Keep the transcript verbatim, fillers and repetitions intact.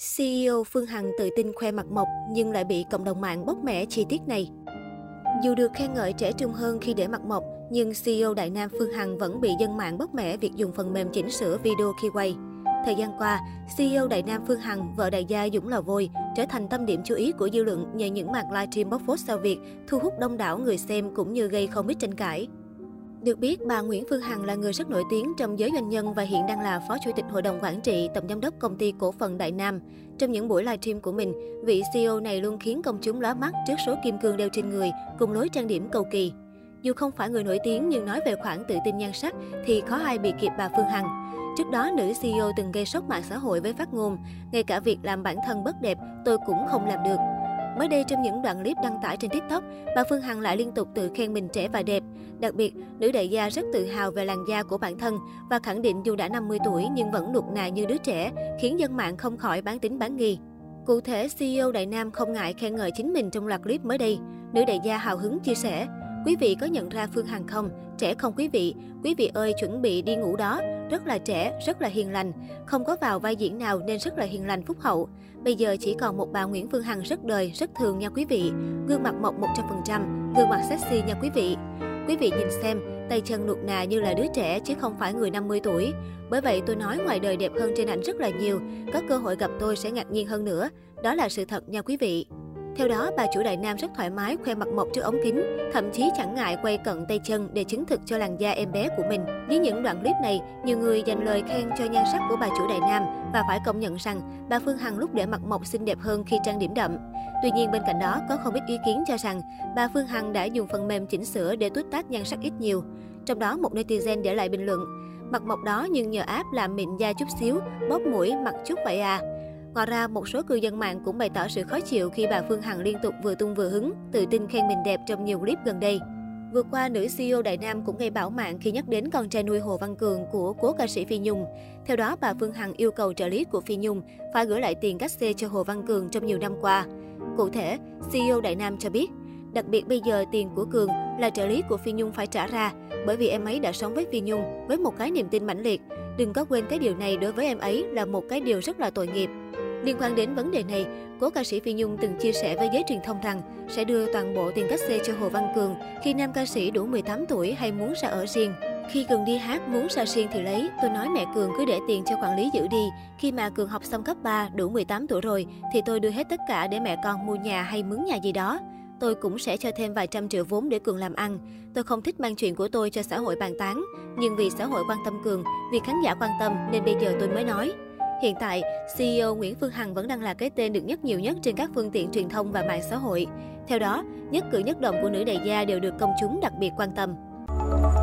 xê e ô Phương Hằng tự tin khoe mặt mộc nhưng lại bị cộng đồng mạng bóc mẽ chi tiết này. Dù được khen ngợi trẻ trung hơn khi để mặt mộc, nhưng xê e ô Đại Nam Phương Hằng vẫn bị dân mạng bóc mẽ việc dùng phần mềm chỉnh sửa video khi quay. Thời gian qua, xê e ô Đại Nam Phương Hằng, vợ đại gia Dũng Lò Vôi, trở thành tâm điểm chú ý của dư luận nhờ những màn livestream bóc phốt sao Việt thu hút đông đảo người xem cũng như gây không ít tranh cãi. Được biết, bà Nguyễn Phương Hằng là người rất nổi tiếng trong giới doanh nhân và hiện đang là Phó Chủ tịch Hội đồng Quản trị, Tổng Giám đốc Công ty Cổ phần Đại Nam. Trong những buổi livestream của mình, vị xê e ô này luôn khiến công chúng lóa mắt trước số kim cương đeo trên người cùng lối trang điểm cầu kỳ. Dù không phải người nổi tiếng nhưng nói về khoản tự tin nhan sắc thì khó ai bị kịp bà Phương Hằng. Trước đó, nữ xê e ô từng gây sốc mạng xã hội với phát ngôn, ngay cả việc làm bản thân bất đẹp tôi cũng không làm được. Mới đây, trong những đoạn clip đăng tải trên TikTok, bà Phương Hằng lại liên tục tự khen mình trẻ và đẹp. Đặc biệt, nữ đại gia rất tự hào về làn da của bản thân và khẳng định dù đã năm mươi tuổi nhưng vẫn nuột nà như đứa trẻ, khiến dân mạng không khỏi bán tín bán nghi. Cụ thể, xê e ô Đại Nam không ngại khen ngợi chính mình trong loạt clip mới đây. Nữ đại gia hào hứng chia sẻ, quý vị có nhận ra Phương Hằng không? Trẻ không quý vị? Quý vị ơi, chuẩn bị đi ngủ đó. Rất là trẻ, rất là hiền lành. Không có vào vai diễn nào nên rất là hiền lành phúc hậu. Bây giờ chỉ còn một bà Nguyễn Phương Hằng rất đời, rất thường nha quý vị. Gương mặt mộc một trăm phần trăm, gương mặt sexy nha quý vị. Quý vị nhìn xem, tay chân nuột nà như là đứa trẻ chứ không phải người năm mươi tuổi. Bởi vậy tôi nói ngoài đời đẹp hơn trên ảnh rất là nhiều. Có cơ hội gặp tôi sẽ ngạc nhiên hơn nữa. Đó là sự thật nha quý vị. Theo đó, bà chủ Đại Nam rất thoải mái khoe mặt mộc trước ống kính, thậm chí chẳng ngại quay cận tay chân để chứng thực cho làn da em bé của mình. Với những đoạn clip này, nhiều người dành lời khen cho nhan sắc của bà chủ Đại Nam và phải công nhận rằng bà Phương Hằng lúc để mặt mộc xinh đẹp hơn khi trang điểm đậm. Tuy nhiên, bên cạnh đó có không ít ý kiến cho rằng bà Phương Hằng đã dùng phần mềm chỉnh sửa để tuốt tát nhan sắc ít nhiều. Trong đó, một netizen để lại bình luận: mặt mộc đó nhưng nhờ áp làm mịn da chút xíu, bóp mũi mặt chút vậy à. Ngoài ra, một số cư dân mạng cũng bày tỏ sự khó chịu khi bà Phương Hằng liên tục vừa tung vừa hứng, tự tin khen mình đẹp trong nhiều clip gần đây. Vừa qua, nữ xê e ô Đại Nam cũng gây bão mạng khi nhắc đến con trai nuôi Hồ Văn Cường của cố ca sĩ Phi Nhung. Theo đó, bà Phương Hằng yêu cầu trợ lý của Phi Nhung phải gửi lại tiền cát xê cho Hồ Văn Cường trong nhiều năm qua. Cụ thể, xê e ô Đại Nam cho biết, đặc biệt bây giờ tiền của Cường là trợ lý của Phi Nhung phải trả ra, bởi vì em ấy đã sống với Phi Nhung với một cái niềm tin mãnh liệt. Đừng có quên cái điều này, đối với em ấy là một cái điều rất là tội nghiệp. Liên quan đến vấn đề này, cố ca sĩ Phi Nhung từng chia sẻ với giới truyền thông rằng sẽ đưa toàn bộ tiền cát xê cho Hồ Văn Cường khi nam ca sĩ đủ mười tám tuổi hay muốn ra ở riêng. Khi Cường đi hát muốn ra riêng thì lấy, tôi nói mẹ Cường cứ để tiền cho quản lý giữ đi. Khi mà Cường học xong cấp ba, đủ mười tám tuổi rồi thì tôi đưa hết tất cả để mẹ con mua nhà hay mướn nhà gì đó. Tôi cũng sẽ cho thêm vài trăm triệu vốn để Cường làm ăn. Tôi không thích mang chuyện của tôi cho xã hội bàn tán. Nhưng vì xã hội quan tâm Cường, vì khán giả quan tâm nên bây giờ tôi mới nói. Hiện tại, xê e ô Nguyễn Phương Hằng vẫn đang là cái tên được nhắc nhiều nhất trên các phương tiện truyền thông và mạng xã hội. Theo đó, nhất cử nhất động của nữ đại gia đều được công chúng đặc biệt quan tâm.